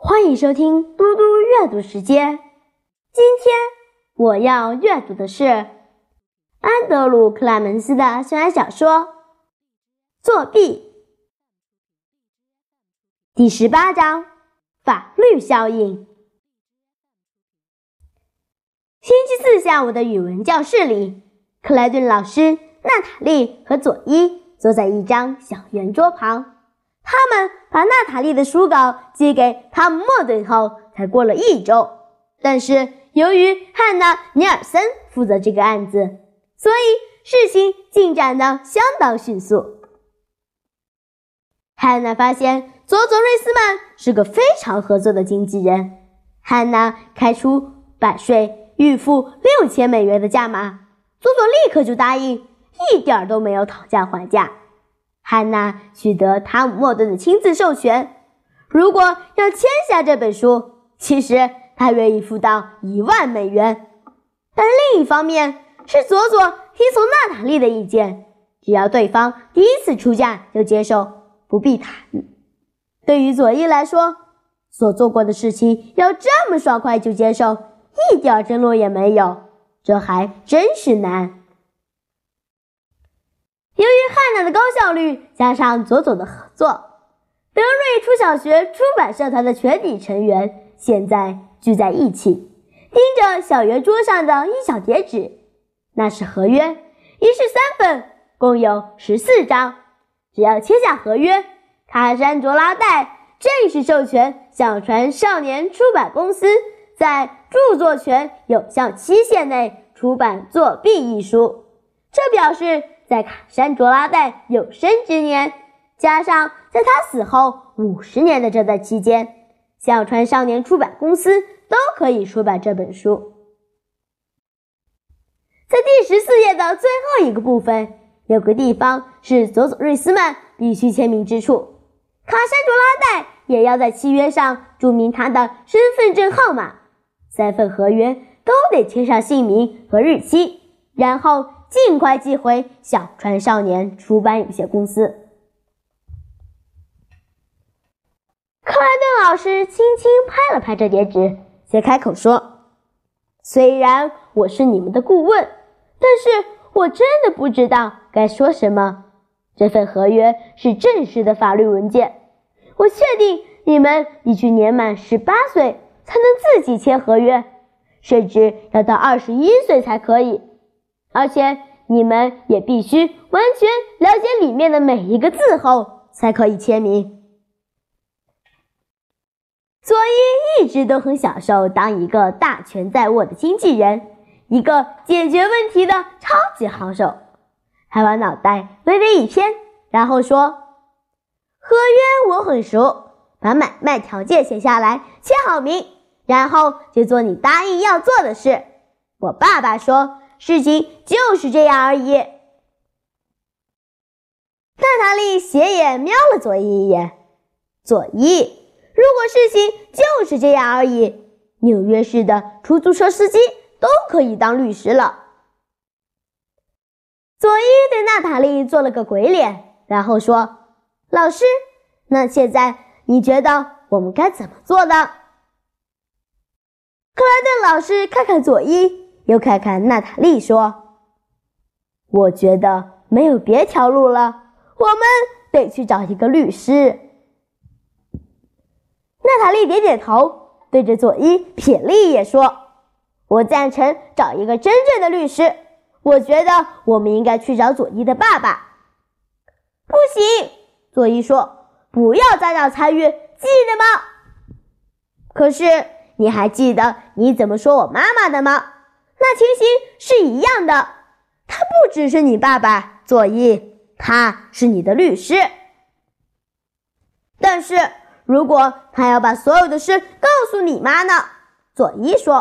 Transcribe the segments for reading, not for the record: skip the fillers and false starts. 欢迎收听嘟嘟阅读时间。今天我要阅读的是安德鲁·克莱门斯的悬疑小说《作弊》第18章《法律效应》。星期四下午的语文教室里，克莱顿老师、娜塔莉和佐伊坐在一张小圆桌旁。他们把娜塔莉的书稿寄给汤姆·莫顿后，才过了一周。但是由于汉娜·尼尔森负责这个案子，所以事情进展得相当迅速。汉娜发现佐佐瑞斯曼是个非常合作的经纪人。汉娜开出版税预付$6000的价码，佐佐立刻就答应，一点都没有讨价还价。汉娜取得汤姆·莫顿的亲自授权，如果要签下这本书，其实他愿意付到$10,000。但另一方面，是佐佐听从娜塔莉的意见，只要对方第一次出价就接受，不必谈。对于佐伊来说，所做过的事情要这么爽快就接受，一点争论也没有，这还真是难。由于汉娜的高效率加上佐佐的合作，德瑞初小学出版社团的全体成员现在聚在一起，盯着小圆桌上的一小叠纸，那是合约，1式3份，共有14章。只要签下合约，卡山卓拉代正式授权小船少年出版公司在著作权有效期限内出版《作弊》一书，这表示在卡山卓拉代有生之年，加上在他死后50年的这段期间，小川少年出版公司都可以出版这本书。在第14页的最后一个部分，有个地方是佐佐瑞斯曼必须签名之处，卡山卓拉代也要在契约上注明他的身份证号码，3份合约都得签上姓名和日期，然后尽快寄回小川少年出版有限公司。克莱顿老师轻轻拍了拍这叠纸，才开口说：“虽然我是你们的顾问，但是我真的不知道该说什么。这份合约是正式的法律文件，我确定你们必须年满18岁才能自己签合约，甚至要到21岁才可以。而且你们也必须完全了解里面的每一个字后才可以签名。”佐伊一直都很享受当一个大权在握的经纪人，一个解决问题的超级好手。他把脑袋微微一偏，然后说：“合约我很熟，把买卖条件写下来，签好名，然后就做你答应要做的事。我爸爸说事情就是这样而已。”娜塔莉斜眼瞄了佐伊一眼：“佐伊，如果事情就是这样而已，纽约市的出租车司机都可以当律师了。”佐伊对娜塔莉做了个鬼脸，然后说：“老师，那现在你觉得我们该怎么做呢？”克莱顿老师看看佐伊，又看看娜塔莉，说：“我觉得没有别条路了，我们得去找一个律师。”娜塔莉点点头，对着佐伊瞥了一眼，说：“我赞成找一个真正的律师。我觉得我们应该去找佐伊的爸爸。”“不行！”佐伊说，“不要再让参与，记得吗？”“可是你还记得你怎么说我妈妈的吗？”“那情形是一样的，他不只是你爸爸，佐伊，他是你的律师。但是如果他要把所有的事告诉你妈呢？”佐伊说，“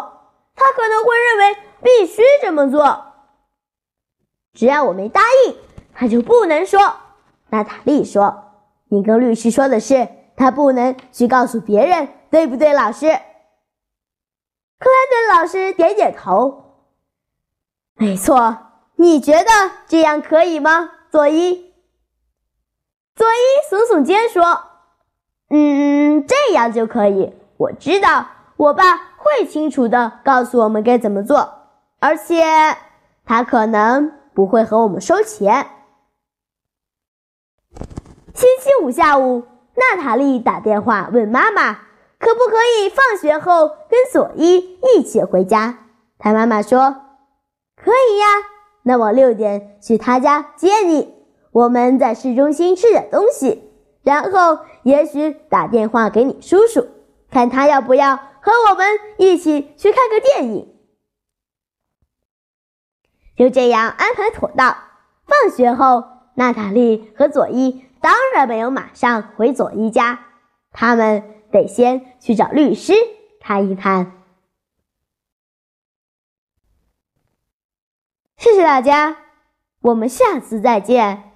他可能会认为必须这么做。”“只要我没答应，他就不能说。”娜塔莉说，“你跟律师说的是他不能去告诉别人，对不对，老师？”克莱顿老师点点头，“没错，你觉得这样可以吗，佐伊？”佐伊耸耸肩说：“这样就可以，我知道我爸会清楚地告诉我们该怎么做，而且他可能不会和我们收钱。星期五下午，娜塔莉打电话问妈妈可不可以放学后跟佐伊一起回家。她妈妈说，可以呀，那我6点去他家接你，我们在市中心吃点东西，然后也许打电话给你叔叔，看他要不要和我们一起去看个电影。就这样安排妥当，放学后娜塔莉和佐伊当然没有马上回佐伊家，他们得先去找律师谈一谈。谢谢大家，我们下次再见。